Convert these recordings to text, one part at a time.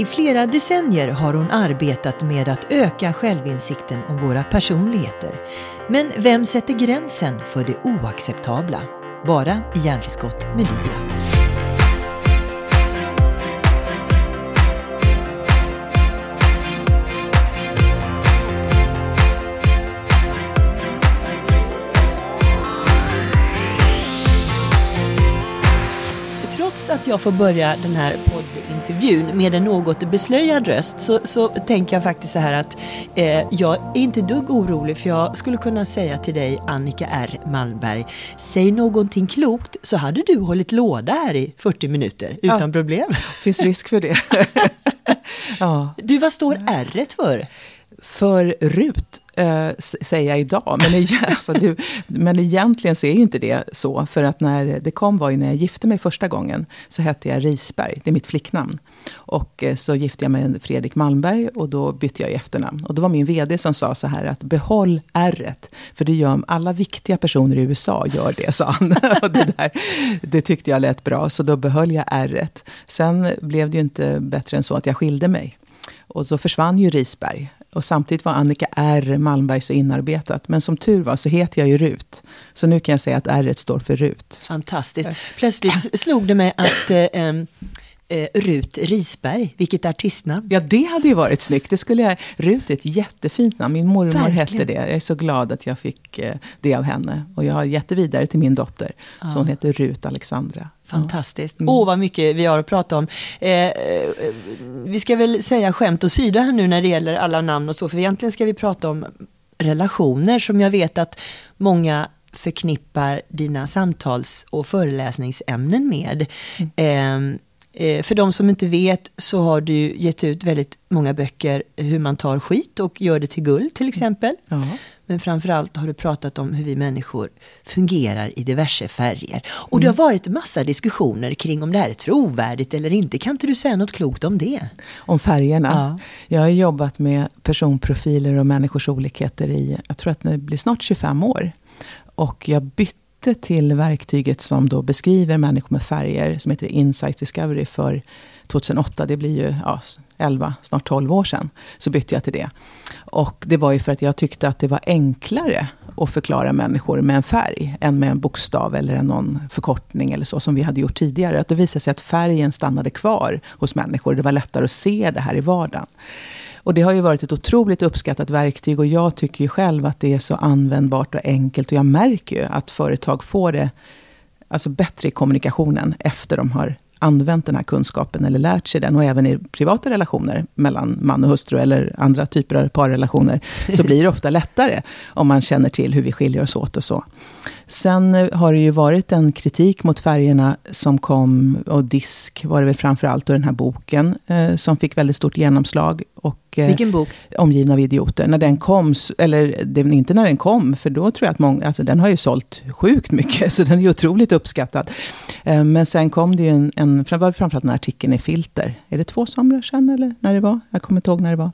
I flera decennier har hon arbetat med att öka självinsikten om våra personligheter. Men vem sätter gränsen för det oacceptabla? Bara i Hjärntillskott med Lydia. Att jag får börja den här poddintervjun med en något beslöjad röst så tänker jag faktiskt så här att jag är inte dugg orolig, för jag skulle kunna säga till dig, Annika R. Malmberg, säg någonting klokt, så hade du hållit låda här i 40 minuter utan problem. Finns risk för det. Ja. Du, vad står R-et för? För Rut säger jag idag, men egentligen så är ju inte det så, för att när det kom var ju när jag gifte mig första gången, så hette jag Risberg, det är mitt flicknamn, och så gifte jag mig med Fredrik Malmberg och då bytte jag efternamn, och då var min vd som sa så här att behåll R-et, för det gör alla viktiga personer i USA gör det, sa han. Och det tyckte jag lät bra, så då behöll jag R-et. Sen blev det ju inte bättre än så att jag skilde mig, och så försvann ju Risberg. Och samtidigt var Annika R. Malmberg så inarbetat. Men som tur var så heter jag ju Rut. Så nu kan jag säga att R står för Rut. Fantastiskt. Plötsligt slog det mig att Rut Risberg, vilket artistnamn. Ja, det hade ju varit snyggt. Rut är ett jättefint namn. Min mormor hette det. Jag är så glad att jag fick det av henne. Och jag har gett vidare till min dotter. Ja. Så hon heter Rut Alexandra. Fantastiskt. Åh, vad mycket vi har att prata om. Vi ska väl säga skämt och sida här nu när det gäller alla namn och så. För egentligen ska vi prata om relationer, som jag vet att många förknippar dina samtals- och föreläsningsämnen med. För de som inte vet så har du gett ut väldigt många böcker hur man tar skit och gör det till guld, till exempel. Mm. Men framförallt har du pratat om hur vi människor fungerar i diverse färger. Och det har varit massa diskussioner kring om det här är trovärdigt eller inte. Kan inte du säga något klokt om det? Om färgerna? Ja. Jag har jobbat med personprofiler och människors olikheter i, jag tror att det blir snart 25 år. Och jag bytte till verktyget som då beskriver människor med färger, som heter Insight Discovery, för 2008, det blir ju 11, snart 12 år sedan, så bytte jag till det. Och det var ju för att jag tyckte att det var enklare att förklara människor med en färg än med en bokstav eller någon förkortning eller så, som vi hade gjort tidigare. Att det visade sig att färgen stannade kvar hos människor. Det var lättare att se det här i vardagen. Och det har ju varit ett otroligt uppskattat verktyg, och jag tycker ju själv att det är så användbart och enkelt. Och jag märker ju att företag får det bättre i kommunikationen efter de har använt den här kunskapen eller lärt sig den, och även i privata relationer mellan man och hustru eller andra typer av parrelationer, så blir det ofta lättare om man känner till hur vi skiljer oss åt och så. Sen har det ju varit en kritik mot färgerna som kom, och DISK var det väl framförallt, och den här boken som fick väldigt stort genomslag. Och, vilken bok? Omgivna av idioter. När den kom, eller det, inte när den kom, för då tror jag att många, den har ju sålt sjukt mycket, så den är otroligt uppskattad. Men sen kom det ju en framförallt den här artikeln i Filter. Är det 2 somrar sedan eller när det var? Jag kommer inte ihåg när det var.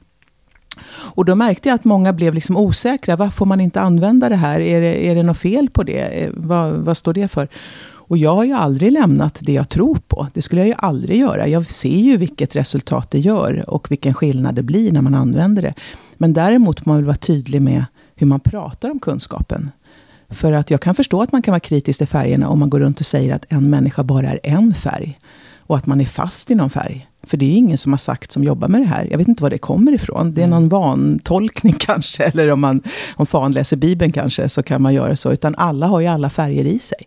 Och då märkte jag att många blev liksom osäkra. Varför får man inte använda det här? Är det något fel på det? Vad står det för? Och jag har ju aldrig lämnat det jag tror på. Det skulle jag ju aldrig göra. Jag ser ju vilket resultat det gör och vilken skillnad det blir när man använder det. Men däremot man vill vara tydlig med hur man pratar om kunskapen. För att jag kan förstå att man kan vara kritisk till färgerna om man går runt och säger att en människa bara är en färg. Och att man är fast i någon färg. För det är ingen som har sagt, som jobbar med det här. Jag vet inte var det kommer ifrån. Det är någon vantolkning kanske. Eller om fan läser Bibeln kanske, så kan man göra så. Utan alla har ju alla färger i sig.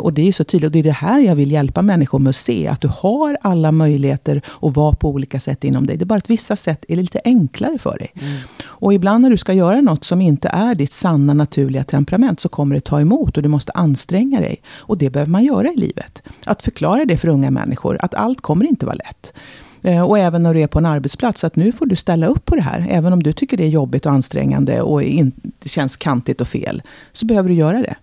Och det är så tydligt. Och det är det här jag vill hjälpa människor med att se. Att du har alla möjligheter att vara på olika sätt inom dig. Det är bara att vissa sätt är lite enklare för dig. Mm. Och ibland när du ska göra något som inte är ditt sanna naturliga temperament, så kommer det ta emot och du måste anstränga dig. Och det behöver man göra i livet. Att förklara det för unga människor. Att allt kommer inte vara lätt. Och även när du är på en arbetsplats, att nu får du ställa upp på det här. Även om du tycker det är jobbigt och ansträngande och det känns kantigt och fel, så behöver du göra det.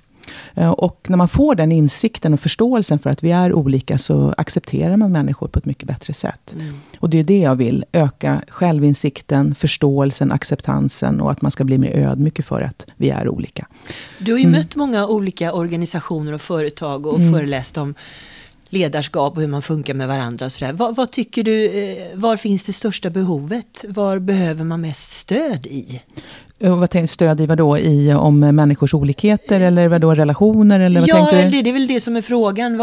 Och när man får den insikten och förståelsen för att vi är olika, så accepterar man människor på ett mycket bättre sätt. Och det är det jag vill, öka självinsikten, förståelsen, acceptansen, och att man ska bli mer ödmjuk för att vi är olika. Du har ju mött många olika organisationer och företag och föreläst om ledarskap och hur man funkar med varandra och sådär. Vad tycker du, var finns det största behovet? Var behöver man mest stöd i? Vad tänker stöd i, vadå, i om människors olikheter eller vadå, relationer? Eller vad ja, eller det är väl det som är frågan.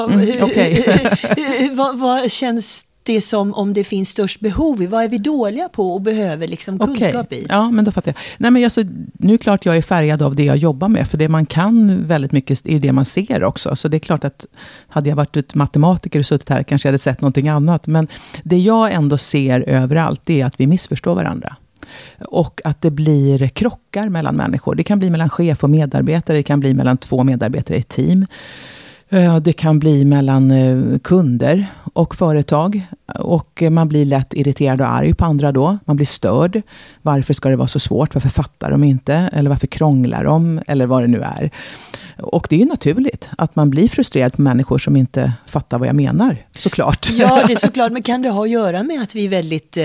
Vad känns det som om det finns störst behov i? Vad är vi dåliga på och behöver liksom kunskap i? Ja, men då fattar jag. Nej, men alltså, nu är klart jag är färgad av det jag jobbar med. För det man kan väldigt mycket är det man ser också. Så det är klart att hade jag varit ett matematiker och suttit här kanske jag hade sett någonting annat. Men det jag ändå ser överallt är att vi missförstår varandra. Och att det blir krockar mellan människor. Det kan bli mellan chef och medarbetare. Det kan bli mellan två medarbetare i team. Det kan bli mellan kunder och företag. Och man blir lätt irriterad och arg på andra då. Man blir störd. Varför ska det vara så svårt? Varför fattar de inte? Eller varför krånglar de? Eller vad det nu är. Och det är ju naturligt att man blir frustrerad på människor som inte fattar vad jag menar, såklart. Ja, det är såklart. Men kan det ha att göra med att vi är väldigt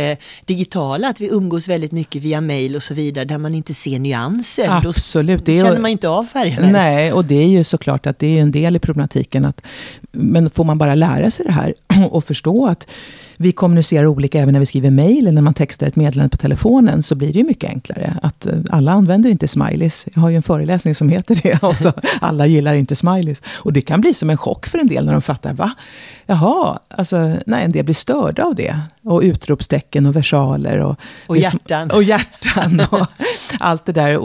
digitala, att vi umgås väldigt mycket via mejl och så vidare, där man inte ser nyanser? Absolut. Då känner man inte av färgen. Nej, och det är ju såklart att det är en del i problematiken. Men får man bara lära sig det här och förstå att vi kommunicerar olika även när vi skriver mejl eller när man textar ett meddelande på telefonen, så blir det ju mycket enklare. Att alla använder inte smileys. Jag har ju en föreläsning som heter det också. Alla gillar inte smileys. Och det kan bli som en chock för en del när de fattar, va? Jaha, alltså, nej, en del blir störda av det. Och utropstecken och versaler. Och hjärtan. Och hjärtan och allt det där.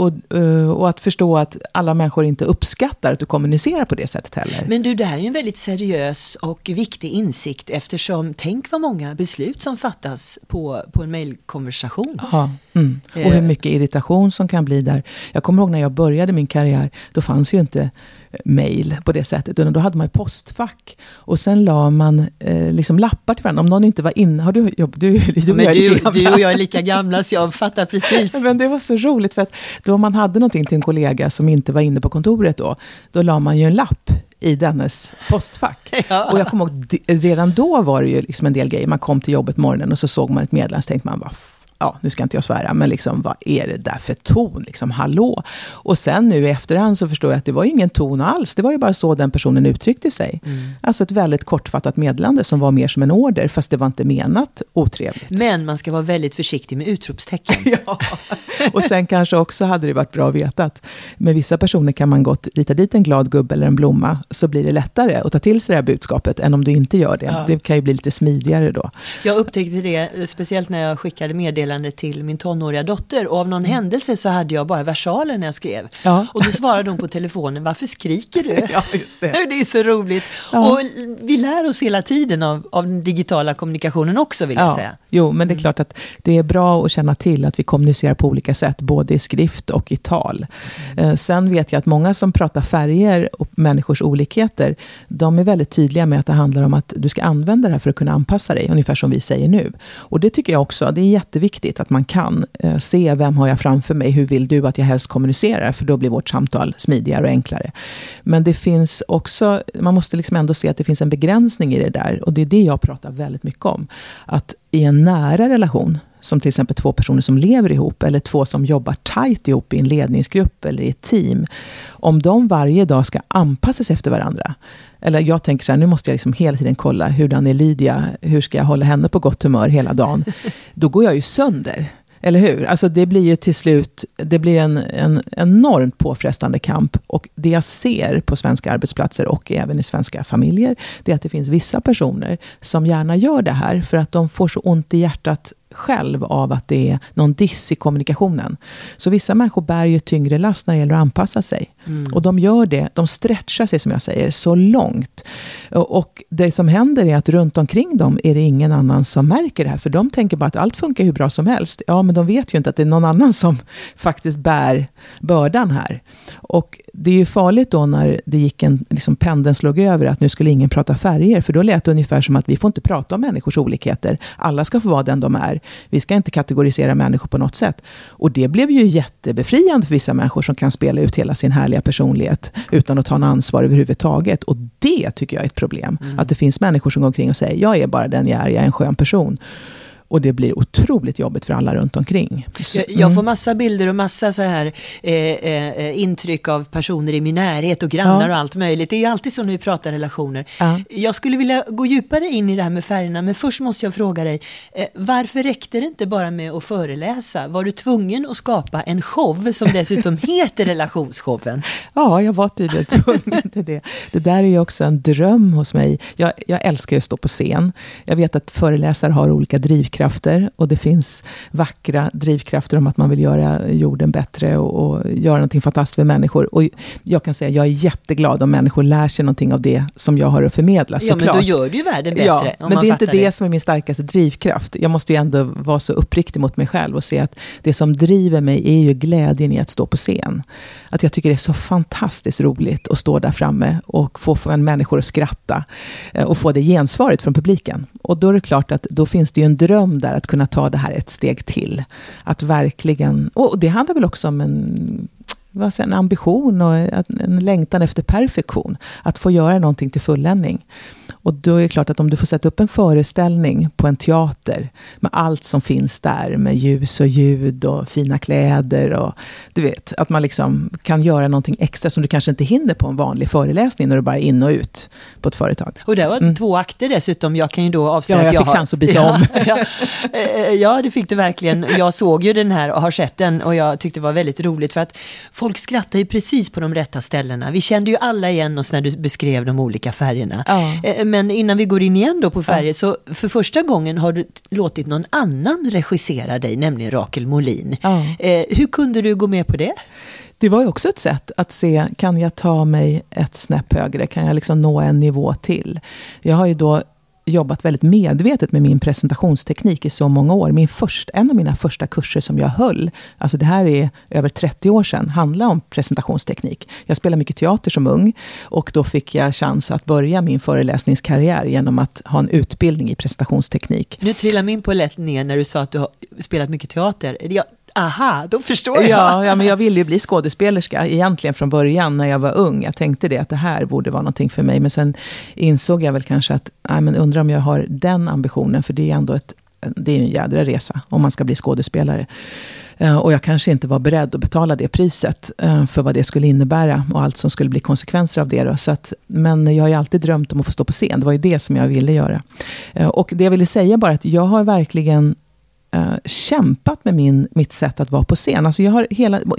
Och att förstå att alla människor inte uppskattar att du kommunicerar på det sättet heller. Men du, det här är ju en väldigt seriös och viktig insikt, eftersom tänk vad många beslut som fattas på en mejlkonversation. Ja, mm. Och hur mycket irritation som kan bli där. Jag kommer ihåg när jag började min karriär, då fanns ju inte mejl på det sättet, utan då hade man ju postfack och sen la man liksom lappar till varandra. Om någon inte var inne, har du och jag är lika gamla så jag fattar precis. Men det var så roligt, för att då man hade någonting till en kollega som inte var inne på kontoret då la man ju en lapp i dennes postfack. Ja. Och jag kommer ihåg, redan då var det ju liksom en del grejer. Man kom till jobbet morgonen och så såg man ett meddelande, så tänkte man, ja, nu ska inte jag svära, men liksom, vad är det där för ton? Liksom, hallå. Och sen nu i efterhand så förstår jag att det var ingen ton alls. Det var ju bara så den personen uttryckte sig. Mm. Alltså ett väldigt kortfattat meddelande som var mer som en order, fast det var inte menat otrevligt. Men man ska vara väldigt försiktig med utropstecken. Ja. Och sen kanske också hade det varit bra att veta att med vissa personer kan man gott rita dit en glad gubbe eller en blomma, så blir det lättare att ta till sig det här budskapet än om du inte gör det. Ja. Det kan ju bli lite smidigare då. Jag upptäckte det speciellt när jag skickade meddelanden till min tonåriga dotter, och av någon händelse så hade jag bara versalen när jag skrev. Ja. Och då svarade hon på telefonen, varför skriker du? Ja, just det. Det är så roligt. Ja. Och vi lär oss hela tiden av den digitala kommunikationen också, vill jag säga. Jo, men det är klart att det är bra att känna till att vi kommunicerar på olika sätt, både i skrift och i tal. Sen vet jag att många som pratar färger och människors olikheter, de är väldigt tydliga med att det handlar om att du ska använda det här för att kunna anpassa dig, ungefär som vi säger nu. Och det tycker jag också, det är jätteviktigt att man kan se, vem har jag framför mig, hur vill du att jag helst kommunicerar, för då blir vårt samtal smidigare och enklare. Men det finns också, man måste liksom ändå se att det finns en begränsning i det där, och det är det jag pratar väldigt mycket om, att i en nära relation, som till exempel två personer som lever ihop eller två som jobbar tajt ihop i en ledningsgrupp eller i ett team, om de varje dag ska anpassas efter varandra. Eller jag tänker så här, nu måste jag liksom hela tiden kolla hurdan är Lydia, hur ska jag hålla henne på gott humör hela dagen. Då går jag ju sönder, eller hur? Alltså det blir ju till slut, det blir en enormt påfrestande kamp, och det jag ser på svenska arbetsplatser och även i svenska familjer, det är att det finns vissa personer som gärna gör det här för att de får så ont i hjärtat själv av att det är någon diss i kommunikationen. Så vissa människor bär ju tyngre last när det gäller att anpassa sig. Mm. Och de gör det, de stretchar sig, som jag säger, så långt. Och det som händer är att runt omkring dem är det ingen annan som märker det här, för de tänker bara att allt funkar hur bra som helst. Ja, men de vet ju inte att det är någon annan som faktiskt bär bördan här. Och det är ju farligt då när det gick en, liksom pendeln slog över, att nu skulle ingen prata färger, för då lät det ungefär som att vi får inte prata om människors olikheter. Alla ska få vara den de är. Vi ska inte kategorisera människor på något sätt. Och det blev ju jättebefriande för vissa människor som kan spela ut hela sin härliga personlighet utan att ta en ansvar överhuvudtaget. Och det tycker jag är ett problem. Att det finns människor som går omkring och säger, jag är bara den jag är en skön person. och det blir otroligt jobbigt för alla runt omkring. Jag får massa bilder och massa så här intryck av personer i min närhet och grannar och allt möjligt. Det är ju alltid så när vi pratar relationer. Ja. Jag skulle vilja gå djupare in i det här med färgerna, men först måste jag fråga dig, varför räckte det inte bara med att föreläsa? Var du tvungen att skapa en show som dessutom heter relationsshowen? Ja, jag var tydligen tvungen till det. Det där är ju också en dröm hos mig. Jag älskar att stå på scen. Jag vet att föreläsare har olika drivkrafter och det finns vackra drivkrafter om att man vill göra jorden bättre och göra någonting fantastiskt för människor. Och jag kan säga att jag är jätteglad om människor lär sig någonting av det som jag har att förmedla. Ja, men då gör du ju världen bättre. Ja, men det är inte det som är min starkaste drivkraft. Jag måste ju ändå vara så uppriktig mot mig själv och se att det som driver mig är ju glädjen i att stå på scen. Att jag tycker det är så fantastiskt roligt att stå där framme och få en människor att skratta och få det gensvaret från publiken. Och då är det klart att då finns det ju en dröm där att kunna ta det här ett steg till. Att verkligen, och det handlar väl också om en ambition och en längtan efter perfektion. Att få göra någonting till fulländning. Och då är det klart att om du får sätta upp en föreställning på en teater med allt som finns där, med ljus och ljud och fina kläder och du vet, att man liksom kan göra någonting extra som du kanske inte hinner på en vanlig föreläsning när du bara är in och ut på ett företag. Och det var två akter dessutom. Jag kan ju då avslöja att jag fick chans att byta om. Ja, det fick du verkligen. Jag såg ju den här och har sett den och jag tyckte det var väldigt roligt för att folk skrattar ju precis på de rätta ställena. Vi kände ju alla igen oss när du beskrev de olika färgerna. Ja. Men innan vi går in igen då på färger så för första gången har du låtit någon annan regissera dig, nämligen Rakel Molin. Ja. Hur kunde du gå med på det? Det var ju också ett sätt att se, kan jag ta mig ett snäpp högre? Kan jag liksom nå en nivå till? Jag har ju då jobbat väldigt medvetet med min presentationsteknik i så många år. En av mina första kurser som jag höll, alltså det här är över 30 år sedan, handlade om presentationsteknik. Jag spelade mycket teater som ung och då fick jag chans att börja min föreläsningskarriär genom att ha en utbildning i presentationsteknik. Nu trillar min polett ner när du sa att du har spelat mycket teater. Aha, då förstår jag. Ja, men jag ville ju bli skådespelerska egentligen från början när jag var ung. Jag tänkte att det här borde vara någonting för mig. Men sen insåg jag väl kanske att undrar om jag har den ambitionen. För det är ändå det är en jädra resa om man ska bli skådespelare. Och jag kanske inte var beredd att betala det priset för vad det skulle innebära och allt som skulle bli konsekvenser av det. Då. Men jag har ju alltid drömt om att få stå på scen. Det var ju det som jag ville göra. Och det jag ville säga bara att jag har verkligen kämpat med mitt sätt att vara på scen. Alltså jag har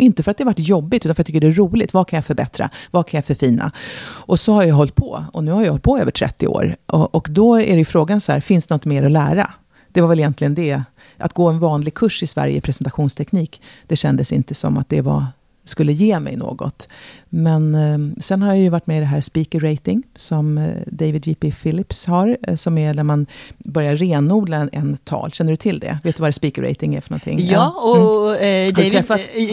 inte för att det har varit jobbigt utan för att jag tycker det är roligt. Vad kan jag förbättra? Vad kan jag förfina? Och så har jag hållit på. Och nu har jag hållit på över 30 år. Och då är det frågan så här, finns det något mer att lära? Det var väl egentligen det. Att gå en vanlig kurs i Sverige i presentationsteknik, det kändes inte som att det skulle ge mig något. Men sen har jag ju varit med i det här speaker rating som David JP Phillips har, som är när man börjar renodla en tal. Känner du till det? Vet du vad speaker rating är för någonting? Ja, och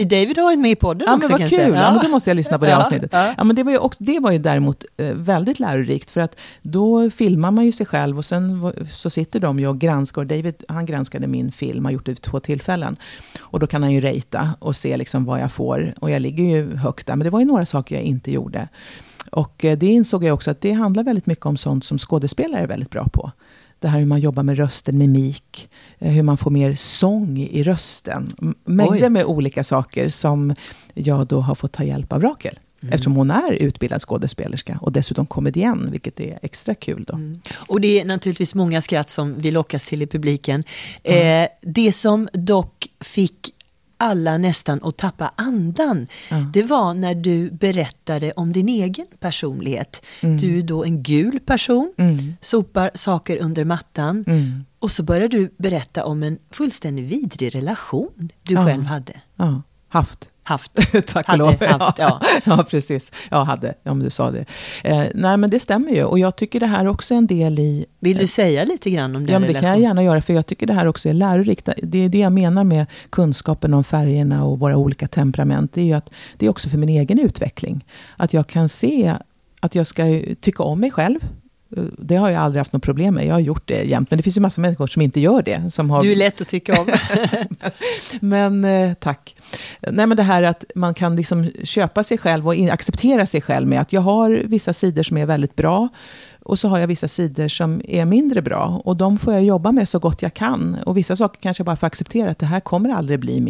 David har varit med i podden också. Men vad kul, då måste jag lyssna på det avsnittet. Ja, men det var ju däremot väldigt lärorikt för att då filmar man ju sig själv och sen så sitter de ju och granskar. David, han granskade min film, har gjort det 2 tillfällen. Och då kan han ju rata och se liksom vad jag får. Och jag ligger ju högt där, men det var ju några saker jag inte gjorde. Och det insåg jag också att det handlar väldigt mycket om sånt som skådespelare är väldigt bra på. Det här hur man jobbar med rösten, mimik, hur man får mer sång i rösten. Mängder med olika saker som jag då har fått ta hjälp av Rakel. Eftersom hon är utbildad skådespelerska och dessutom komedian, vilket är extra kul då. Och det är naturligtvis många skratt som vi lockas till i publiken. Det som dock fick alla nästan och tappa andan. Det var när du berättade om din egen personlighet. Du är då en gul person, sopar saker under mattan och så började du berätta om en fullständigt vidrig relation du själv hade. Ja, haft. Tack och lov. Ja, precis. Jag hade, om du sa det. Nej, men det stämmer ju. Och jag tycker det här också är en del i... Vill du säga lite grann om det? Ja, men det kan jag gärna göra. För jag tycker det här också är lärorikt. Det är det jag menar med kunskapen om färgerna och våra olika temperament. Det är ju att det är också för min egen utveckling. Att jag kan se att jag ska tycka om mig själv. Det har jag aldrig haft något problem med. Jag har gjort det jämt. Men det finns ju massa människor som inte gör det. Som har... Du är lätt att tycka om. Men tack. Nej, men det här att man kan liksom köpa sig själv och acceptera sig själv med att jag har vissa sidor som är väldigt bra. Och så har jag vissa sidor som är mindre bra. Och de får jag jobba med så gott jag kan. Och vissa saker kanske jag bara får acceptera. Att det här kommer aldrig bli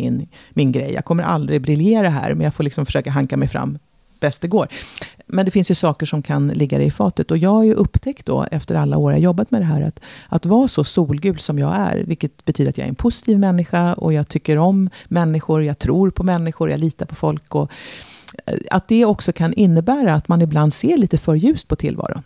min grej. Jag kommer aldrig briljera här. Men jag får liksom försöka hanka mig fram bäst det går. Men det finns ju saker som kan ligga i fatet. Och jag har ju upptäckt då efter alla år jag jobbat med det här att vara så solgul som jag är. Vilket betyder att jag är en positiv människa. Och jag tycker om människor. Jag tror på människor. Jag litar på folk. Och att det också kan innebära att man ibland ser lite för ljust på tillvaron.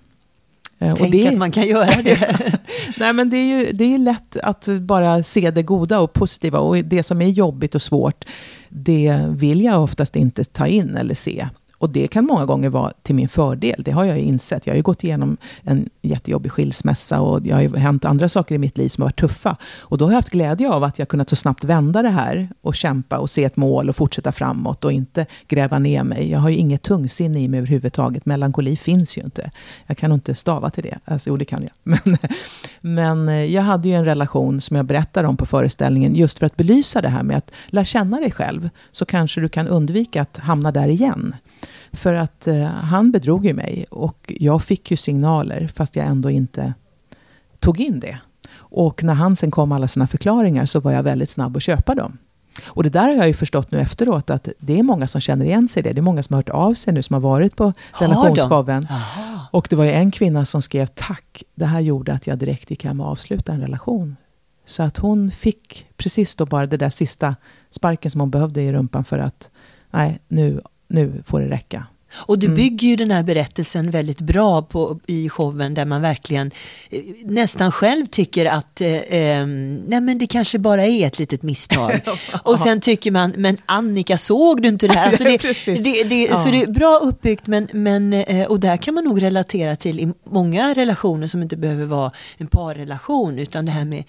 Tänk att man kan göra det. Nej, men det är lätt att bara se det goda och positiva. Och det som är jobbigt och svårt, det vill jag oftast inte ta in eller se. Och det kan många gånger vara till min fördel. Det har jag ju insett. Jag har ju gått igenom en jättejobbig skilsmässa. Och jag har ju hänt andra saker i mitt liv som har varit tuffa. Och då har jag haft glädje av att jag kunnat så snabbt vända det här. Och kämpa och se ett mål och fortsätta framåt. Och inte gräva ner mig. Jag har ju inget tungsinne i mig överhuvudtaget. Melankoli finns ju inte. Jag kan inte stava till det. Alltså, jo, det kan jag. Men jag hade ju en relation som jag berättar om på föreställningen. Just för att belysa det här med att lära känna dig själv. Så kanske du kan undvika att hamna där igen. För att han bedrog ju mig och jag fick ju signaler fast jag ändå inte tog in det. Och när han sen kom alla sina förklaringar så var jag väldigt snabb att köpa dem. Och det där har jag ju förstått nu efteråt att det är många som känner igen sig i det. Det är många som har hört av sig nu som har varit på relationsshowen. Och det var ju en kvinna som skrev tack. Det här gjorde att jag direkt gick hem och avslutade en relation. Så att hon fick precis då bara det där sista sparken som hon behövde i rumpan för att nej, nu får det räcka. Och du bygger ju den här berättelsen väldigt bra på, i showen där man verkligen nästan själv tycker att nej men det kanske bara är ett litet misstag. Och sen tycker man, men Annika, såg du inte det här? Alltså Så det är bra uppbyggt men och där kan man nog relatera till i många relationer som inte behöver vara en parrelation utan det här med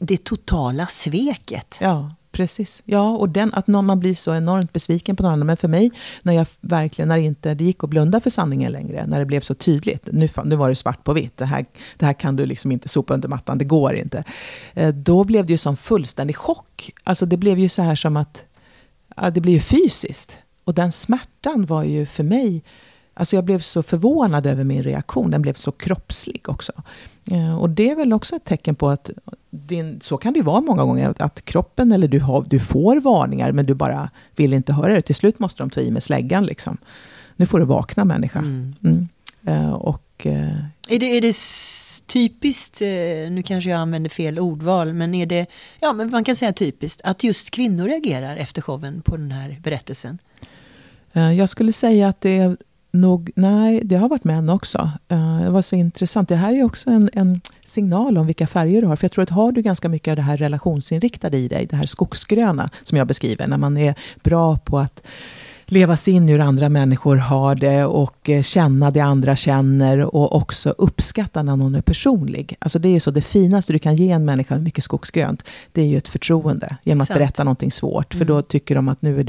det totala sveket. Ja. Precis. Ja, och att man blir så enormt besviken på någon annan. Men för mig, när inte det gick att blunda för sanningen längre. När det blev så tydligt. Nu var det svart på vitt. Det här kan du liksom inte sopa under mattan. Det går inte. Då blev det ju som fullständig chock. Alltså det blev ju så här som att det blev ju fysiskt. Och den smärtan var ju för mig... Alltså jag blev så förvånad över min reaktion. Den blev så kroppslig också. Och det är väl också ett tecken på att så kan det ju vara många gånger att kroppen eller du får varningar men du bara vill inte höra det. Till slut måste de ta i med släggan liksom. Nu får du vakna människa. Är det typiskt, nu kanske jag använder fel ordval, men är det, ja men man kan säga typiskt att just kvinnor reagerar efter showen på den här berättelsen? Jag skulle säga att det är nej, det har varit män också. Det var så intressant. Det här är också en signal om vilka färger du har. För jag tror att har du ganska mycket av det här relationsinriktade i dig, det här skogsgröna som jag beskriver, när man är bra på att leva sig in hur andra människor har det och känna det andra känner och också uppskatta när någon är personlig. Alltså det är så det finaste du kan ge en människa mycket skogsgrönt, det är ju ett förtroende genom att berätta någonting svårt. För då tycker de att nu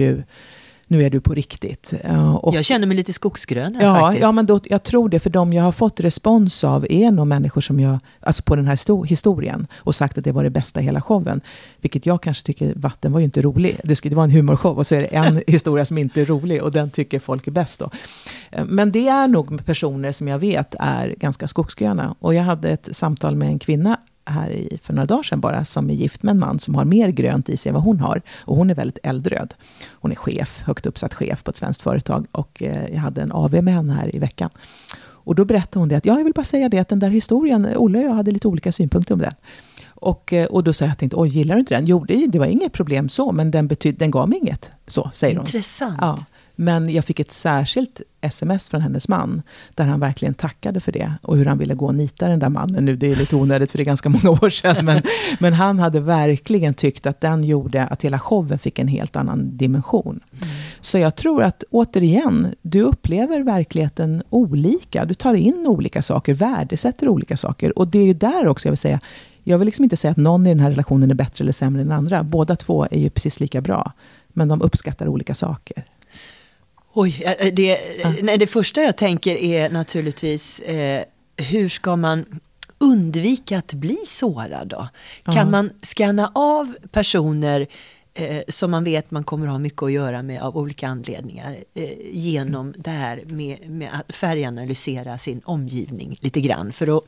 är du på riktigt. Och jag känner mig lite skogsgrön här faktiskt. Ja, men då, jag tror det. För de jag har fått respons av är nog människor som jag... Alltså på den här historien. Och sagt att det var det bästa i hela showen. Vilket jag kanske tycker, vatten var ju inte rolig. Det var en humorshow och så är det en historia som inte är rolig. Och den tycker folk är bäst då. Men det är nog personer som jag vet är ganska skogsgröna. Och jag hade ett samtal med en kvinna för några dagar sedan bara, som är gift med en man som har mer grönt i sig än vad hon har. Och hon är väldigt eldröd. Hon är chef, högt uppsatt chef på ett svenskt företag. Och jag hade en AV med henne här i veckan. Och då berättade hon det att jag vill bara säga det att den där historien, Olle och jag hade lite olika synpunkter om det. Och då sa jag tänkte, oj, gillar du inte den? Jo, det var inget problem så, men den gav mig inget. Så, säger hon. Intressant. Ja. Men jag fick ett särskilt sms från hennes man där han verkligen tackade för det och hur han ville gå och nita den där mannen. Nu det är lite onödigt för det är ganska många år sedan men han hade verkligen tyckt att den gjorde att hela showen fick en helt annan dimension. Mm. Så jag tror att återigen, du upplever verkligheten olika. Du tar in olika saker, värdesätter olika saker och det är ju där också jag vill säga. Jag vill liksom inte säga att någon i den här relationen är bättre eller sämre än andra. Båda två är ju precis lika bra men de uppskattar olika saker. Oj, det första jag tänker är naturligtvis hur ska man undvika att bli sårad då? Kan man scanna av personer som man vet man kommer ha mycket att göra med av olika anledningar genom det här med att färganalysera sin omgivning lite grann för att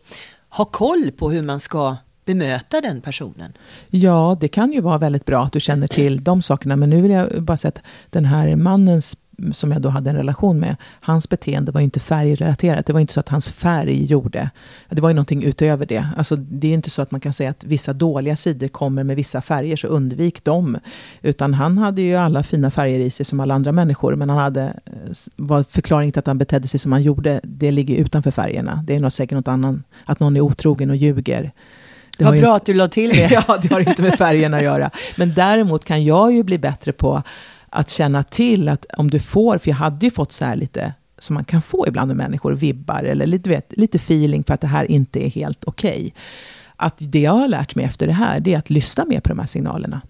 ha koll på hur man ska bemöta den personen? Ja, det kan ju vara väldigt bra att du känner till de sakerna, men nu vill jag bara säga att den här mannens som jag då hade en relation med, hans beteende var ju inte färgrelaterat. Det var inte så att hans färg gjorde. Det var ju någonting utöver det. Alltså det är ju inte så att man kan säga att vissa dåliga sidor kommer med vissa färger så undvik dem. Utan han hade ju alla fina färger i sig som alla andra människor, men var förklaringen till att han betedde sig som han gjorde, det ligger utanför färgerna. Det är något, säkert något annat, att någon är otrogen och ljuger. Det var bra att du la till det. Ja, det har inte med färgerna att göra. Men däremot kan jag ju bli bättre på att känna till att om du får, för jag hade ju fått så här lite som man kan få ibland när människor vibbar eller lite feeling på att det här inte är helt okej. Att det jag har lärt mig efter det här, det är att lyssna mer på de här signalerna.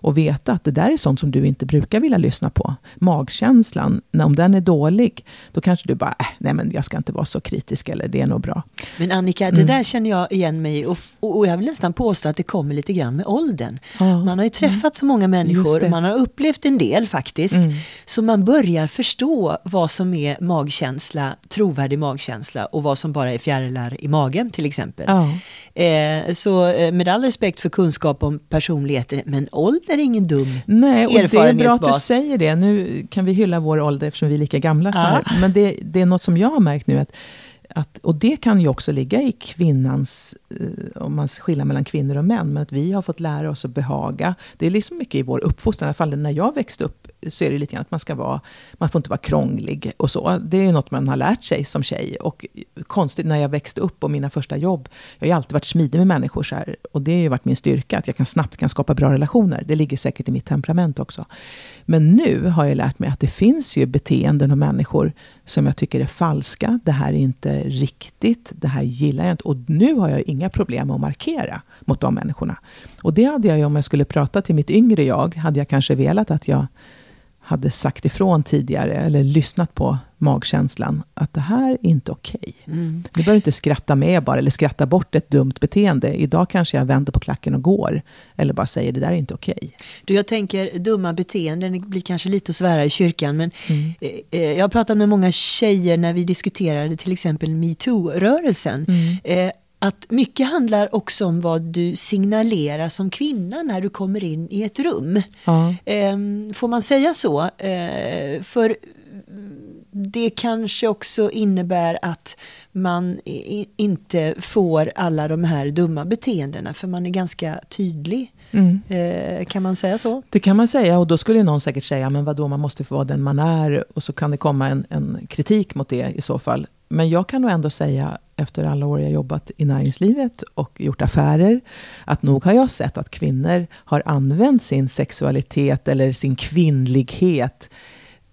Och veta att det där är sånt som du inte brukar vilja lyssna på. Magkänslan, om den är dålig, då kanske du bara, nej men jag ska inte vara så kritisk, eller det är nog bra. Men Annika, det där känner jag igen mig i, och jag vill nästan påstå att det kommer lite grann med åldern. Ja. Man har ju träffat så många människor, och man har upplevt en del faktiskt, så man börjar förstå vad som är magkänsla, trovärdig magkänsla, och vad som bara är fjärilar i magen till exempel. Ja. Så med all respekt för kunskap om personligheter, men ålder är ingen dum. Nej, och det är bra att du säger det. Nu kan vi hylla vår ålder eftersom vi är lika gamla. Så här. Men det är något som jag har märkt nu. Och det kan ju också ligga i kvinnans, om man skiljer mellan kvinnor och män, men att vi har fått lära oss att behaga. Det är liksom mycket i vår uppfostran. I alla fall när jag växte upp så är det lite grann att man får inte vara krånglig och så. Det är något man har lärt sig som tjej. Och konstigt, när jag växte upp och mina första jobb, jag har ju alltid varit smidig med människor så här. Och det har ju varit min styrka, att jag snabbt kan skapa bra relationer. Det ligger säkert i mitt temperament också. Men nu har jag lärt mig att det finns ju beteenden och människor som jag tycker är falska. Det här är inte riktigt. Det här gillar jag inte. Och nu har jag inga problem att markera mot de människorna. Och det hade jag ju, om jag skulle prata till mitt yngre jag, hade jag kanske velat att jag hade sagt ifrån tidigare eller lyssnat på magkänslan att det här är inte okej. Du behöver inte skratta med bara eller skratta bort ett dumt beteende. Idag kanske jag vänder på klacken och går eller bara säger det där är inte okej. Du, jag tänker dumma beteenden blir kanske lite att svära i kyrkan, men jag har pratat med många tjejer när vi diskuterade till exempel MeToo-rörelsen. Att mycket handlar också om vad du signalerar som kvinna när du kommer in i ett rum. Ja. Får man säga så? För det kanske också innebär att man inte får alla de här dumma beteendena, för man är ganska tydlig. Kan man säga så? Det kan man säga, och då skulle någon säkert säga, men vadå, man måste få vara den man är, och så kan det komma en kritik mot det i så fall. Men jag kan nog ändå säga, efter alla år jag jobbat i näringslivet och gjort affärer, att nog har jag sett att kvinnor har använt sin sexualitet eller sin kvinnlighet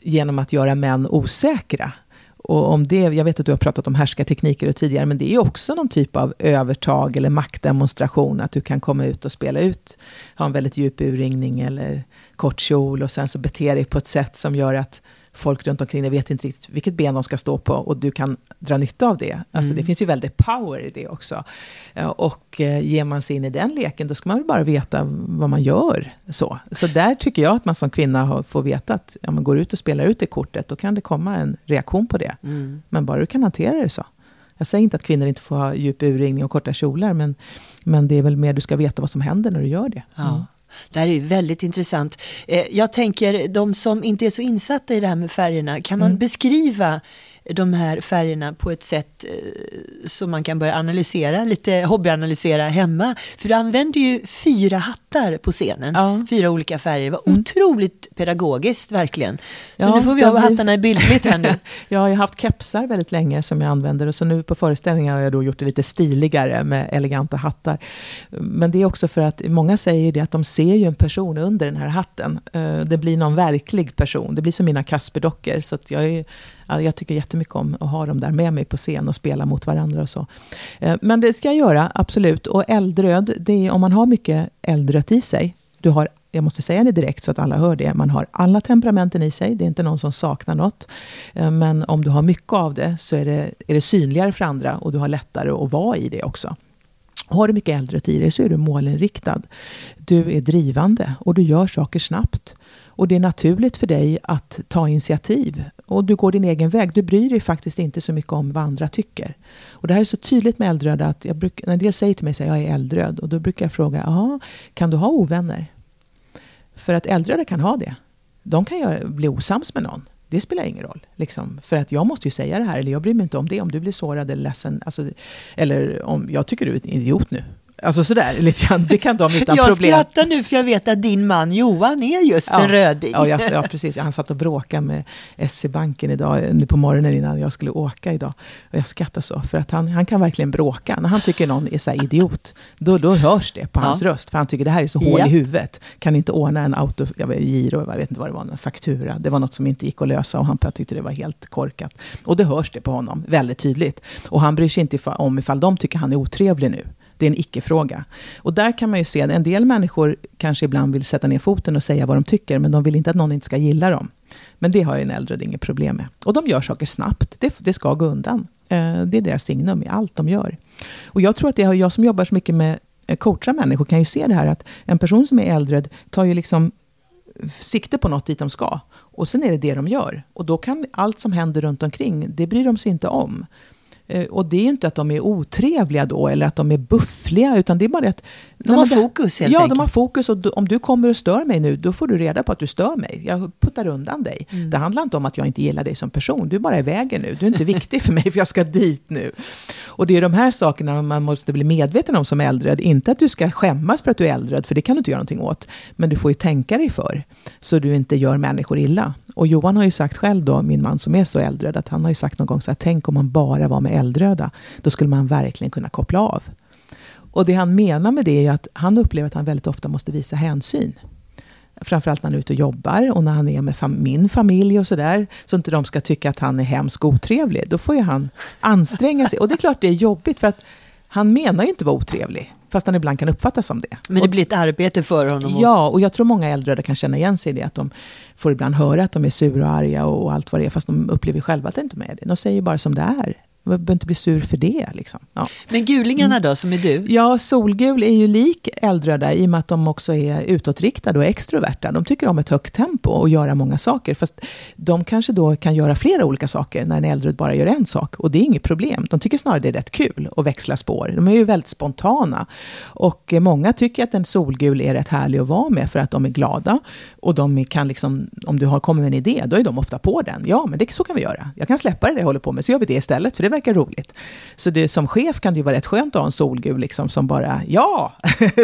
genom att göra män osäkra. Och om det, jag vet att du har pratat om härskartekniker och tidigare, men det är också någon typ av övertag eller maktdemonstration, att du kan komma ut och spela ut, ha en väldigt djup urringning eller kort kjol, och sen så beter dig på ett sätt som gör att folk runt omkring dig vet inte riktigt vilket ben de ska stå på, och du kan dra nytta av det. Alltså det finns ju väldigt power i det också. Och ger man sig in i den leken, då ska man väl bara veta vad man gör. Så där tycker jag att man som kvinna får veta att om man går ut och spelar ut det kortet, då kan det komma en reaktion på det. Men bara du kan hantera det så. Jag säger inte att kvinnor inte får ha djup urringning och korta kjolar, men det är väl mer du ska veta vad som händer när du gör det. Ja. Det här är ju väldigt intressant. Jag tänker, de som inte är så insatta i det här med färgerna, kan man beskriva de här färgerna på ett sätt så man kan börja analysera, lite hobbyanalysera hemma? För du använder ju 4 hattar på scenen. Ja. 4 olika färger. Det var otroligt pedagogiskt, verkligen. Så nu får vi ha hattarna i bildligt här nu. Jag har haft kepsar väldigt länge som jag använder, och så nu på föreställningar har jag då gjort det lite stiligare med eleganta hattar. Men det är också för att många säger det, att de ser ju en person under den här hatten. Det blir någon verklig person. Det blir som mina Kasperdockor, så att jag tycker jättemycket om att ha dem där med mig på scen och spela mot varandra och så. Men det ska jag göra, absolut. Och eldröd, det är om man har mycket eldrött i sig. Du har jag måste säga det direkt så att alla hör det. Man har alla temperamenten i sig. Det är inte någon som saknar något. Men om du har mycket av det så är det synligare för andra. Och du har lättare att vara i det också. Har du mycket äldre i dig så är du målinriktad. Du är drivande och du gör saker snabbt. Och det är naturligt för dig att ta initiativ. Och du går din egen väg. Du bryr dig faktiskt inte så mycket om vad andra tycker. Och det här är så tydligt med äldröda. Att jag när en del säger till mig att jag är äldröd. Och då brukar jag fråga, kan du ha ovänner? För att äldröda kan ha det. De kan bli osams med någon. Det spelar ingen roll. Liksom. För att jag måste ju säga det här. Eller jag bryr mig inte om det. Om du blir sårad eller ledsen. Alltså, eller om jag tycker du är en idiot nu. Alltså sådär, lite grann. Det kan de utan jag problem. Jag skrattar nu för jag vet att din man Johan är just en röding. Ja, precis. Han satt och bråkade med SC-banken idag på morgonen innan jag skulle åka idag. Och jag skrattar så för att han kan verkligen bråka. När han tycker någon är så här idiot, då hörs det på hans röst. För han tycker det här är så hål i huvudet. Kan inte ordna en giro, jag vet inte vad det var, en faktura. Det var något som inte gick att lösa och han tyckte det var helt korkat. Och det hörs det på honom väldigt tydligt. Och han bryr sig inte om ifall de tycker han är otrevlig nu. Det är en icke-fråga. Och där kan man ju se att en del människor kanske ibland vill sätta ner foten och säga vad de tycker. Men de vill inte att någon inte ska gilla dem. Men det har en äldre inget problem med. Och de gör saker snabbt. Det ska gå undan. Det är deras signum i allt de gör. Och jag tror att jag som jobbar så mycket med coacha människor kan ju se det här. Att en person som är äldre tar ju liksom sikte på något dit de ska. Och sen är det de gör. Och då kan allt som händer runt omkring, det bryr de sig inte om. Och det är inte att de är otrevliga då eller att de är buffliga utan det är bara att fokus helt enkelt. De har fokus och om du kommer och stör mig nu då får du reda på att du stör mig. Jag puttar undan dig. Mm. Det handlar inte om att jag inte gillar dig som person. Du är bara i vägen nu. Du är inte viktig för mig för jag ska dit nu. Och det är de här sakerna man måste bli medveten om som äldre. Inte att du ska skämmas för att du är äldre för det kan du inte göra någonting åt. Men du får ju tänka dig för så du inte gör människor illa. Och Johan har ju sagt själv då, min man som är så äldre att han har ju sagt någon gång så här, tänk om man bara var med äldröda, då skulle man verkligen kunna koppla av. Och det han menar med det är att han upplever att han väldigt ofta måste visa hänsyn. Framförallt när han är ute och jobbar och när han är med min familj och sådär. Så inte de ska tycka att han är hemsk och otrevlig. Då får ju han anstränga sig. Och det är klart det är jobbigt för att han menar ju inte vara otrevlig. Fast han ibland kan uppfattas som det. Men det blir ett arbete för honom. Ja, och jag tror många äldre kan känna igen sig i det. Att de får ibland höra att de är sura och arga och allt vad det är. Fast de upplever själva att det inte är det. De säger bara som det är. Man behöver inte bli sur för det. Liksom. Ja. Men gulingarna då, som är du? Ja, solgul är ju lik äldröda i och med att de också är utåtriktade och extroverta. De tycker om ett högt tempo och göra många saker. Fast de kanske då kan göra flera olika saker när en äldröd bara gör en sak. Och det är inget problem. De tycker snarare det är rätt kul att växla spår. De är ju väldigt spontana. Och många tycker att en solgul är rätt härlig att vara med för att de är glada. Och de kan liksom, om du har kommit med en idé, då är de ofta på den. Ja, men så kan vi göra. Jag kan släppa det jag håller på med, så gör vi det istället. För det verkar roligt. Så det, som chef kan det ju vara rätt skönt att ha en solgul liksom, som bara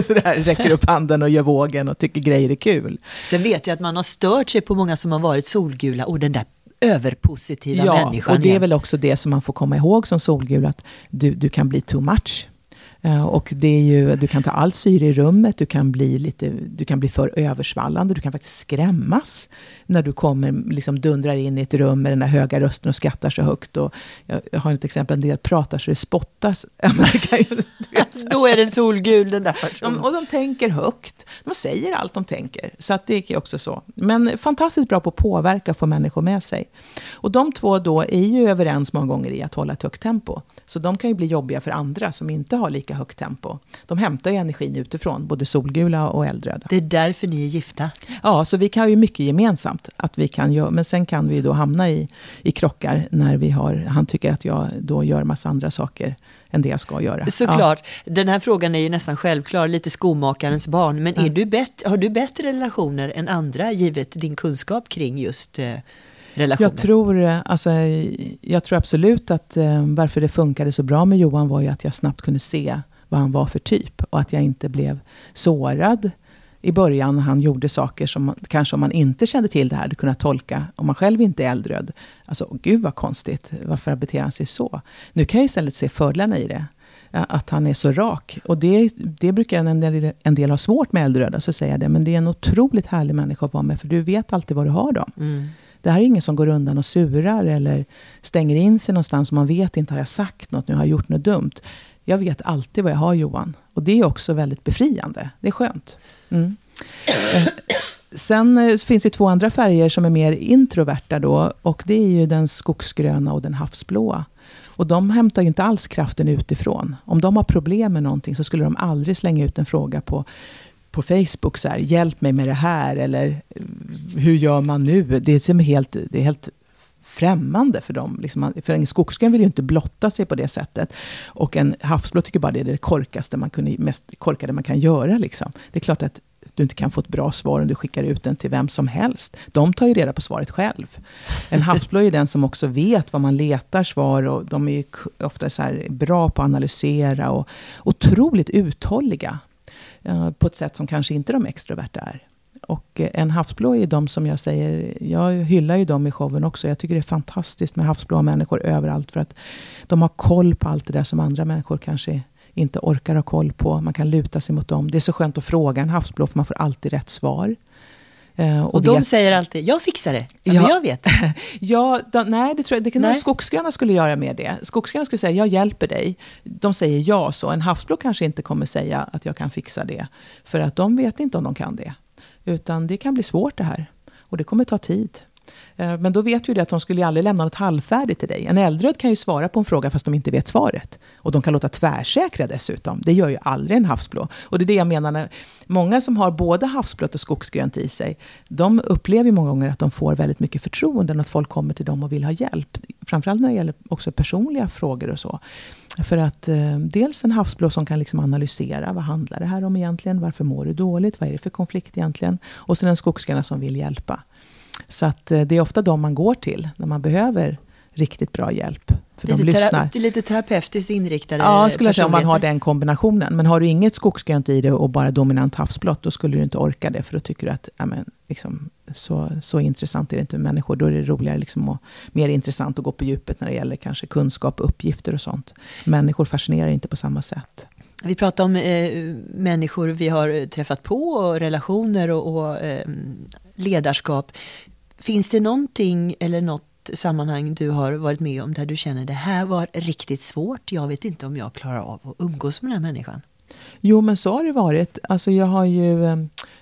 så där räcker upp handen och gör vågen och tycker grejer är kul. Sen vet jag att man har stört sig på många som har varit solgula och den där överpositiva människan. Ja, och det är väl också det som man får komma ihåg som solgul att du kan bli too much. Och det är ju, du kan ta allt syre i rummet, du kan bli för översvallande, du kan faktiskt skrämmas när du kommer, liksom dundrar in i ett rum med den där höga rösten och skrattar så högt och jag har ett exempel, en del pratar så det spottas. Då är det en solgul den där personen. Och de tänker högt, de säger allt de tänker, så att det är också så. Men fantastiskt bra på att påverka och få människor med sig. Och de två då är ju överens många gånger i att hålla ett högt tempo. Så de kan ju bli jobbiga för andra som inte har lika högt tempo. De hämtar ju energin utifrån, både solgula och äldröda. Det är därför ni är gifta. Ja, så vi kan ju mycket gemensamt. Att vi kan göra, men sen kan vi då hamna i krockar när han tycker att jag då gör massa andra saker än det jag ska göra. Såklart. Ja. Den här frågan är ju nästan självklar, lite skomakarens barn. Men har du bättre relationer än andra givet din kunskap kring just relationer? Jag tror absolut att varför det funkade så bra med Johan var ju att jag snabbt kunde se vad han var för typ. Och att jag inte blev sårad i början. Han gjorde saker som man, kanske om man inte kände till det här, du kunde tolka om man själv inte är äldröd. Alltså, gud vad konstigt. Varför beter han sig så? Nu kan jag istället se fördelarna i det. Att han är så rak. Och det brukar en del ha svårt med äldröda, så säger jag det. Men det är en otroligt härlig människa att vara med, för du vet alltid vad du har dem. Mm. Det här är ingen som går undan och surar eller stänger in sig någonstans och man vet inte, har jag sagt något nu, har jag gjort något dumt. Jag vet alltid vad jag har, Johan. Och det är också väldigt befriande. Det är skönt. Mm. Sen finns det två andra färger som är mer introverta då, och det är ju den skogsgröna och den havsblåa. Och de hämtar ju inte alls kraften utifrån. Om de har problem med någonting så skulle de aldrig slänga ut en fråga på Facebook så här, hjälp mig med det här, eller hur gör man nu? Det är helt främmande för dem. Liksom, för en skogsgrön vill ju inte blotta sig på det sättet. Och en havsblå tycker bara det är det korkaste man kan göra. Liksom. Det är klart att du inte kan få ett bra svar om du skickar ut den till vem som helst. De tar ju reda på svaret själv. En havsblå är den som också vet vad man letar svar, och de är ju ofta så här bra på att analysera och otroligt uthålliga på ett sätt som kanske inte de extroverta är. Och en havsblå är de som jag säger, jag hyllar ju dem i showen också. Jag tycker det är fantastiskt med havsblåa människor överallt, för att de har koll på allt det där som andra människor kanske inte orkar ha koll på. Man kan luta sig mot dem. Det är så skönt att fråga en havsblå, för man får alltid rätt svar. Och de säger alltid, jag fixar det. Ja, men jag vet. Skogsgröna skulle göra med det. Skogsgröna skulle säga, jag hjälper dig. De säger ja, så en havsblå kanske inte kommer säga att jag kan fixa det. För att de vet inte om de kan det. Utan det kan bli svårt det här. Och det kommer ta tid. Men då vet ju det att de skulle aldrig lämna något halvfärdigt till dig. En äldröd kan ju svara på en fråga fast de inte vet svaret. Och de kan låta tvärsäkra dessutom. Det gör ju aldrig en havsblå. Och det är det jag menar. När många som har både havsblått och skogsgrönt i sig, de upplever ju många gånger att de får väldigt mycket förtroende när folk kommer till dem och vill ha hjälp. Framförallt när det gäller också personliga frågor och så. För att dels en havsblå som kan liksom analysera, vad handlar det här om egentligen? Varför mår du dåligt? Vad är det för konflikt egentligen? Och sen en skogsgröna som vill hjälpa. Så att det är ofta de man går till när man behöver riktigt bra hjälp. För lite, de lyssnar. Lite terapeutiskt inriktade. Ja, skulle jag säga, om man har den kombinationen. Men har du inget skogsgrönt i det och bara dominant havsblått, då skulle du inte orka det. För då tycker du att så intressant är det inte med människor. Då är det roligare liksom och mer intressant att gå på djupet när det gäller kanske kunskap, uppgifter och sånt. Människor fascinerar inte på samma sätt. Vi pratar om människor vi har träffat på, och relationer och ledarskap. Finns det någonting eller något sammanhang du har varit med om där du känner det här var riktigt svårt? Jag vet inte om jag klarar av att umgås med den här människan. Jo, men så har det varit. Alltså jag har ju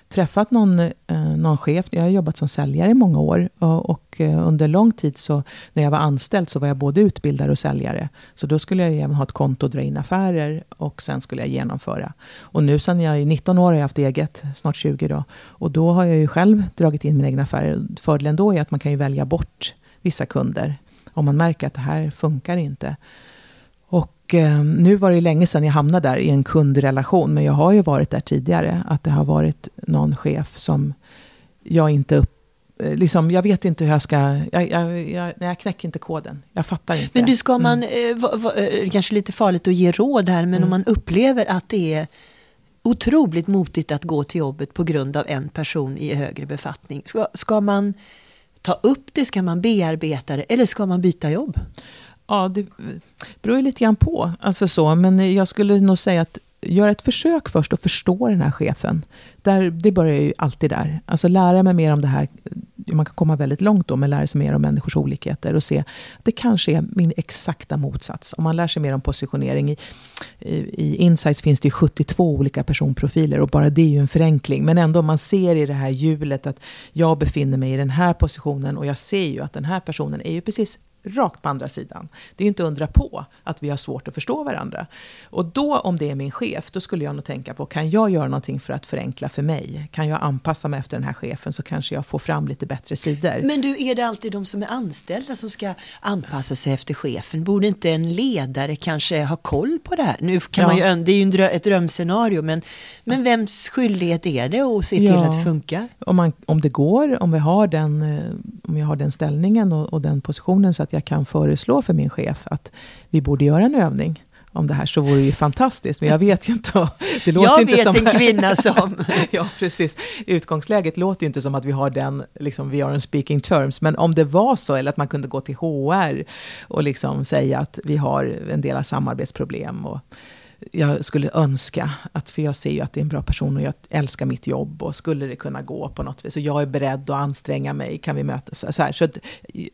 träffat någon chef. Jag har jobbat som säljare i många år. Och under lång tid så när jag var anställd så var jag både utbildare och säljare. Så då skulle jag även ha ett konto och dra in affärer. Och sen skulle jag genomföra. Och nu sedan jag är 19 år har jag haft eget. Snart 20 då. Och då har jag ju själv dragit in mina egna affärer. Fördelen då är att man kan ju välja bort vissa kunder. Om man märker att det här funkar inte. Och nu var det länge sedan jag hamnade där i en kundrelation. Men jag har ju varit där tidigare. Att det har varit någon chef som jag inte liksom, jag vet inte hur jag ska... Jag knäcker inte koden. Jag fattar inte. Men ska man... kanske lite farligt att ge råd här. Men om man upplever att det är otroligt motigt att gå till jobbet på grund av en person i högre befattning. Ska man ta upp det? Ska man bearbeta det? Eller ska man byta jobb? Ja, det beror ju lite grann på. Alltså så, men jag skulle nog säga att gör ett försök först att förstå den här chefen. Det börjar ju alltid där. Alltså lära mig mer om det här. Man kan komma väldigt långt då, men lära sig mer om människors olikheter och se att det kanske är min exakta motsats. Om man lär sig mer om positionering. I Insights finns det ju 72 olika personprofiler och bara det är ju en förenkling. Men ändå om man ser i det här hjulet att jag befinner mig i den här positionen och jag ser ju att den här personen är ju precis rakt på andra sidan. Det är ju inte undra på att vi har svårt att förstå varandra. Och då om det är min chef, då skulle jag nog tänka på, kan jag göra någonting för att förenkla för mig? Kan jag anpassa mig efter den här chefen så kanske jag får fram lite bättre sidor. Men du, är det alltid de som är anställda som ska anpassa sig efter chefen? Borde inte en ledare kanske ha koll på det här? Nu kan man ju, det är ju ett drömscenario, men vems skyldighet är det att se till att det funkar? Om det går, om jag har den ställningen och den positionen så att jag kan föreslå för min chef att vi borde göra en övning om det här, så vore det ju fantastiskt. Men jag vet ju inte. Det låter jag inte vet som en kvinna som... Ja, precis. Utgångsläget låter ju inte som att vi har den, liksom, vi har en speaking terms. Men om det var så, eller att man kunde gå till HR och liksom säga att vi har en del av samarbetsproblem och jag skulle önska, att, för jag ser ju att det är en bra person och jag älskar mitt jobb, och skulle det kunna gå på något vis, och jag är beredd att anstränga mig, kan vi mötas så här, så att,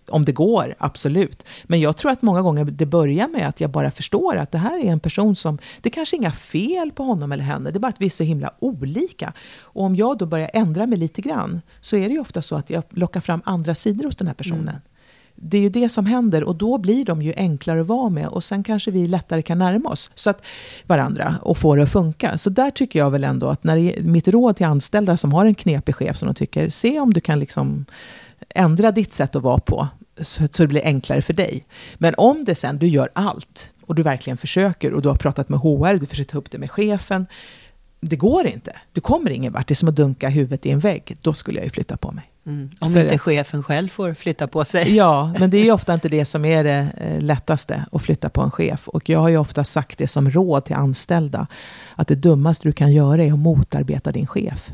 om det går, absolut. Men jag tror att många gånger det börjar med att jag bara förstår att det här är en person som, det kanske är inga fel på honom eller henne, det är bara att vi är så himla olika, och om jag då börjar ändra mig lite grann, så är det ju ofta så att jag lockar fram andra sidor hos den här personen. Mm. Det är ju det som händer, och då blir de ju enklare att vara med, och sen kanske vi lättare kan närma oss så att varandra och få det att funka. Så där tycker jag väl ändå att när det är mitt råd till anställda som har en knepig chef som de tycker, se om du kan liksom ändra ditt sätt att vara på så det blir enklare för dig. Men om det sen, du gör allt och du verkligen försöker, och du har pratat med HR, du försöker ta upp det med chefen, det går inte. Du kommer ingen vart. Det är som att dunka huvudet i en vägg. Då skulle jag ju flytta på mig. Mm. Om för inte att chefen själv får flytta på sig. Ja, men det är ju ofta inte det som är det lättaste, att flytta på en chef. Och jag har ju ofta sagt det som råd till anställda, att det dummaste du kan göra är att motarbeta din chef.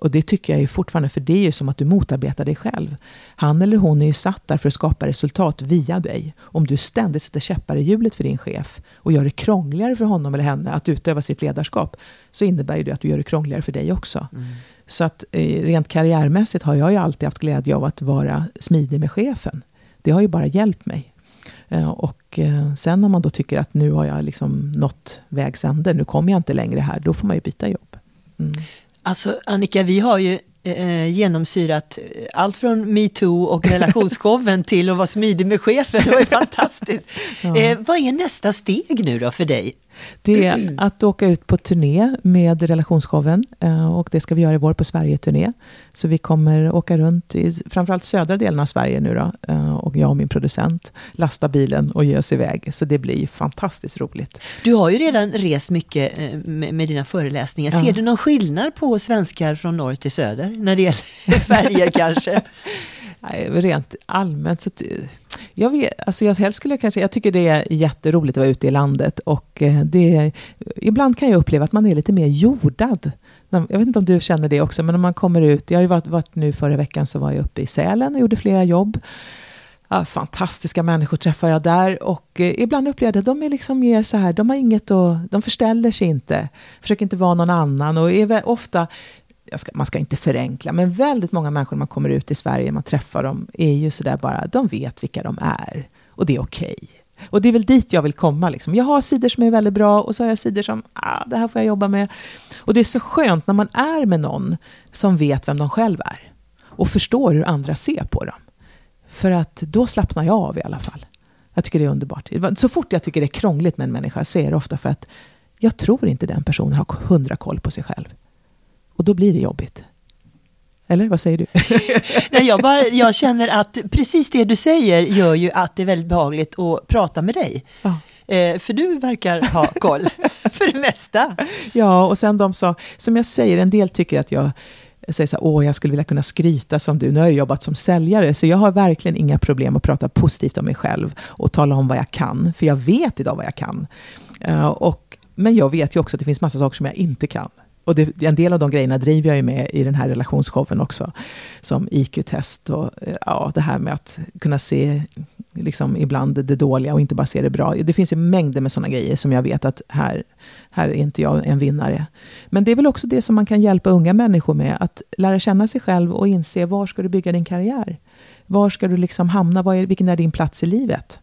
Och det tycker jag ju fortfarande, för det är ju som att du motarbetar dig själv. Han eller hon är ju satt där för att skapa resultat via dig. Om du ständigt sätter käppar i hjulet för din chef och gör det krångligare för honom eller henne att utöva sitt ledarskap, så innebär ju det att du gör det krångligare för dig också. Mm. Så att rent karriärmässigt har jag ju alltid haft glädje av att vara smidig med chefen. Det har ju bara hjälpt mig. Och sen om man då tycker att nu har jag liksom nått vägs ände, nu kommer jag inte längre här, då får man ju byta jobb. Mm. Alltså Annika, vi har ju genomsyrat allt från MeToo och relationsshowen till att vara smidig med chefer. Det var ju fantastiskt. Ja. Vad är nästa steg nu då för dig? Det är att åka ut på turné med relationsshowen, och det ska vi göra i vår på Sverige-turné. Så vi kommer åka runt i framförallt södra delen av Sverige nu då, och jag och min producent lastar bilen och ger oss iväg. Så det blir fantastiskt roligt. Du har ju redan rest mycket med dina föreläsningar. Ser du någon skillnad på svenskar från norr till söder när det gäller färger kanske? Nej, rent allmänt så jag vet, alltså jag helst skulle kanske, jag tycker det är jätteroligt att vara ute i landet, och det, ibland kan jag uppleva att man är lite mer jordad. Jag vet inte om du känner det också, men om man kommer ut, jag har ju varit nu förra veckan, så var jag uppe i Sälen och gjorde flera jobb. Ja, fantastiska människor träffar jag där, och ibland upplever jag att de är liksom mer så här, de har inget och de förställer sig inte, försöker inte vara någon annan, och är ofta, man ska inte förenkla, men väldigt många människor när man kommer ut i Sverige, man träffar dem, är ju sådär bara, de vet vilka de är, och det är okej. Och det är väl dit jag vill komma liksom. Jag har sidor som är väldigt bra, och så har jag sidor som, det här får jag jobba med. Och det är så skönt när man är med någon som vet vem de själv är och förstår hur andra ser på dem, för att då slappnar jag av i alla fall. Jag tycker det är underbart. Så fort jag tycker det är krångligt med en människa, så är det ofta för att jag tror inte den personen har 100 koll på sig själv. Och då blir det jobbigt. Eller vad säger du? Nej, jag känner att precis det du säger gör ju att det är väldigt behagligt att prata med dig. Ja. För du verkar ha koll för det mesta. Ja, och sen de sa, som jag säger, en del tycker att jag säger så här, jag skulle vilja kunna skryta som du. Nu har jag jobbat som säljare, så jag har verkligen inga problem att prata positivt om mig själv och tala om vad jag kan. För jag vet idag vad jag kan. Men jag vet ju också att det finns massa saker som jag inte kan. Och en del av de grejerna driver jag ju med i den här relationsshowen också. Som IQ-test och det här med att kunna se liksom ibland det dåliga och inte bara se det bra. Det finns ju mängder med sådana grejer som jag vet att här är inte jag en vinnare. Men det är väl också det som man kan hjälpa unga människor med. Att lära känna sig själv och inse, var ska du bygga din karriär? Var ska du liksom hamna? Vilken är din plats i livet?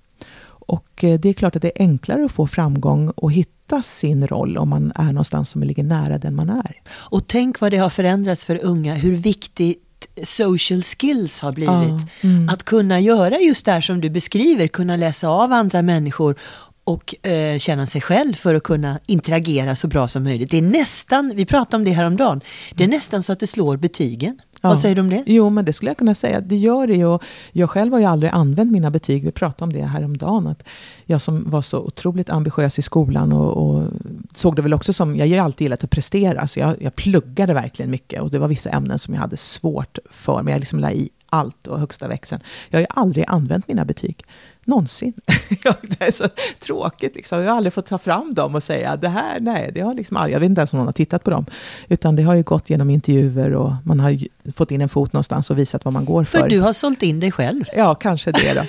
Och det är klart att det är enklare att få framgång och hitta sin roll om man är någonstans som ligger nära den man är. Och tänk vad det har förändrats för unga, hur viktigt social skills har blivit. Att kunna göra just det här som du beskriver, kunna läsa av andra människor och känna sig själv för att kunna interagera så bra som möjligt. Det är nästan, vi pratade om det häromdagen, det är nästan så att det slår betygen. Ja. Vad säger du om det? Jo, men det skulle jag kunna säga. Det gör det ju. Jag själv har ju aldrig använt mina betyg. Vi pratade om det häromdagen. Att jag som var så otroligt ambitiös i skolan och såg det väl också som, jag har ju alltid gillat att prestera. Så jag pluggade verkligen mycket. Och det var vissa ämnen som jag hade svårt för. Men jag liksom la i allt och högsta växeln. Jag har ju aldrig använt mina betyg. någonsin. Det är så tråkigt liksom. Jag har aldrig fått ta fram dem och säga det här, nej, det har liksom aldrig, jag vet inte ens om någon har tittat på dem, utan det har ju gått genom intervjuer och man har fått in en fot någonstans och visat vad man går för. För du har sålt in dig själv. Ja, kanske det då.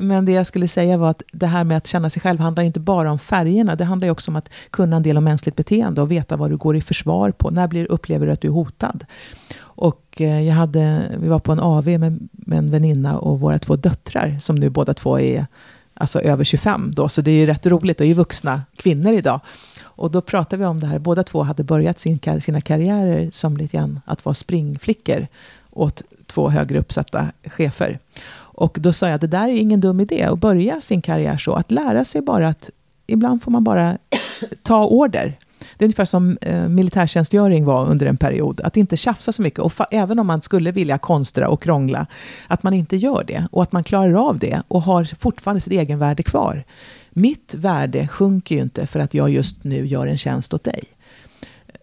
Men det jag skulle säga var att det här med att känna sig själv handlar inte bara om färgerna, det handlar ju också om att kunna en del om mänskligt beteende och veta vad du går i försvar på. När upplever du att du är hotad? Och vi var på en AV med en väninna och våra två döttrar som nu båda två är alltså över 25 då, så det är ju rätt roligt, och är ju vuxna kvinnor idag. Och då pratade vi om det här, båda två hade börjat sina karriärer som lite grann att vara springflickor åt två högre uppsatta chefer. Och då sa jag, det där är ingen dum idé att börja sin karriär så, att lära sig bara att ibland får man bara ta order. Det är ungefär som militärtjänstgöring var under en period. Att inte tjafsa så mycket. Och även om man skulle vilja konstra och krångla. Att man inte gör det. Och att man klarar av det. Och har fortfarande sitt egen värde kvar. Mitt värde sjunker ju inte för att jag just nu gör en tjänst åt dig.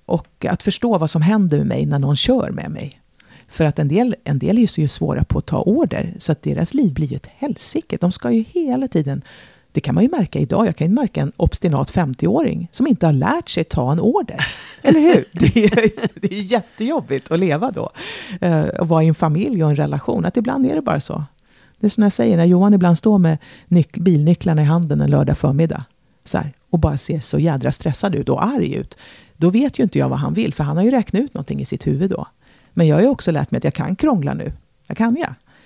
Och att förstå vad som händer med mig när någon kör med mig. För att en del är ju så svåra på att ta order. Så att deras liv blir ju ett helsike. De ska ju hela tiden... Det kan man ju märka idag. Jag kan ju märka en obstinat 50-åring som inte har lärt sig ta en order. Eller hur? Det är jättejobbigt att leva då. Och vara i en familj och en relation. Att ibland är det bara så. Det är som jag säger, när Johan ibland står med bilnycklarna i handen en lördag förmiddag. Så här, och bara ser så jädra stressad ut och arg ut. Då vet ju inte jag vad han vill. För han har ju räknat ut någonting i sitt huvud då. Men jag har ju också lärt mig att jag kan krångla nu. Jag kan.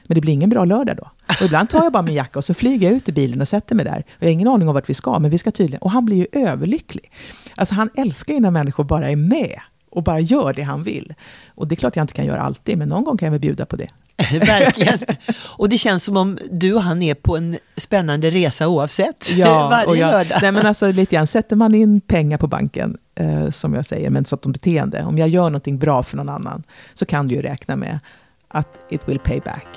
Men det blir ingen bra lördag då. Och ibland tar jag bara min jacka och så flyger jag ut i bilen och sätter mig där. Och jag har ingen aning om vart vi ska, men vi ska tydligen. Och han blir ju överlycklig. Alltså han älskar ju när människor bara är med och bara gör det han vill. Och det är klart jag inte kan göra alltid, men någon gång kan jag väl bjuda på det. Verkligen. Och det känns som om du och han är på en spännande resa oavsett. Ja, varje lördag. Nej, men alltså lite grann sätter man in pengar på banken, som jag säger, men så att de beteende. Om jag gör någonting bra för någon annan så kan du ju räkna med att it will pay back.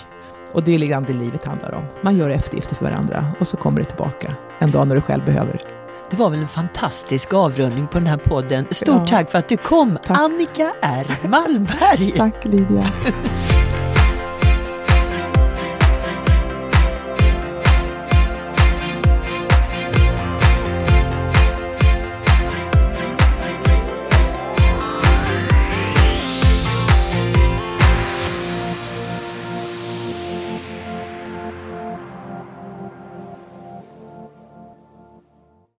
Och det är liksom det livet handlar om. Man gör eftergifter för varandra och så kommer det tillbaka en dag när du själv behöver det. Det var väl en fantastisk avrundning på den här podden. Stort tack för att du kom. Tack. Annika R. Malmberg. Tack Lydia.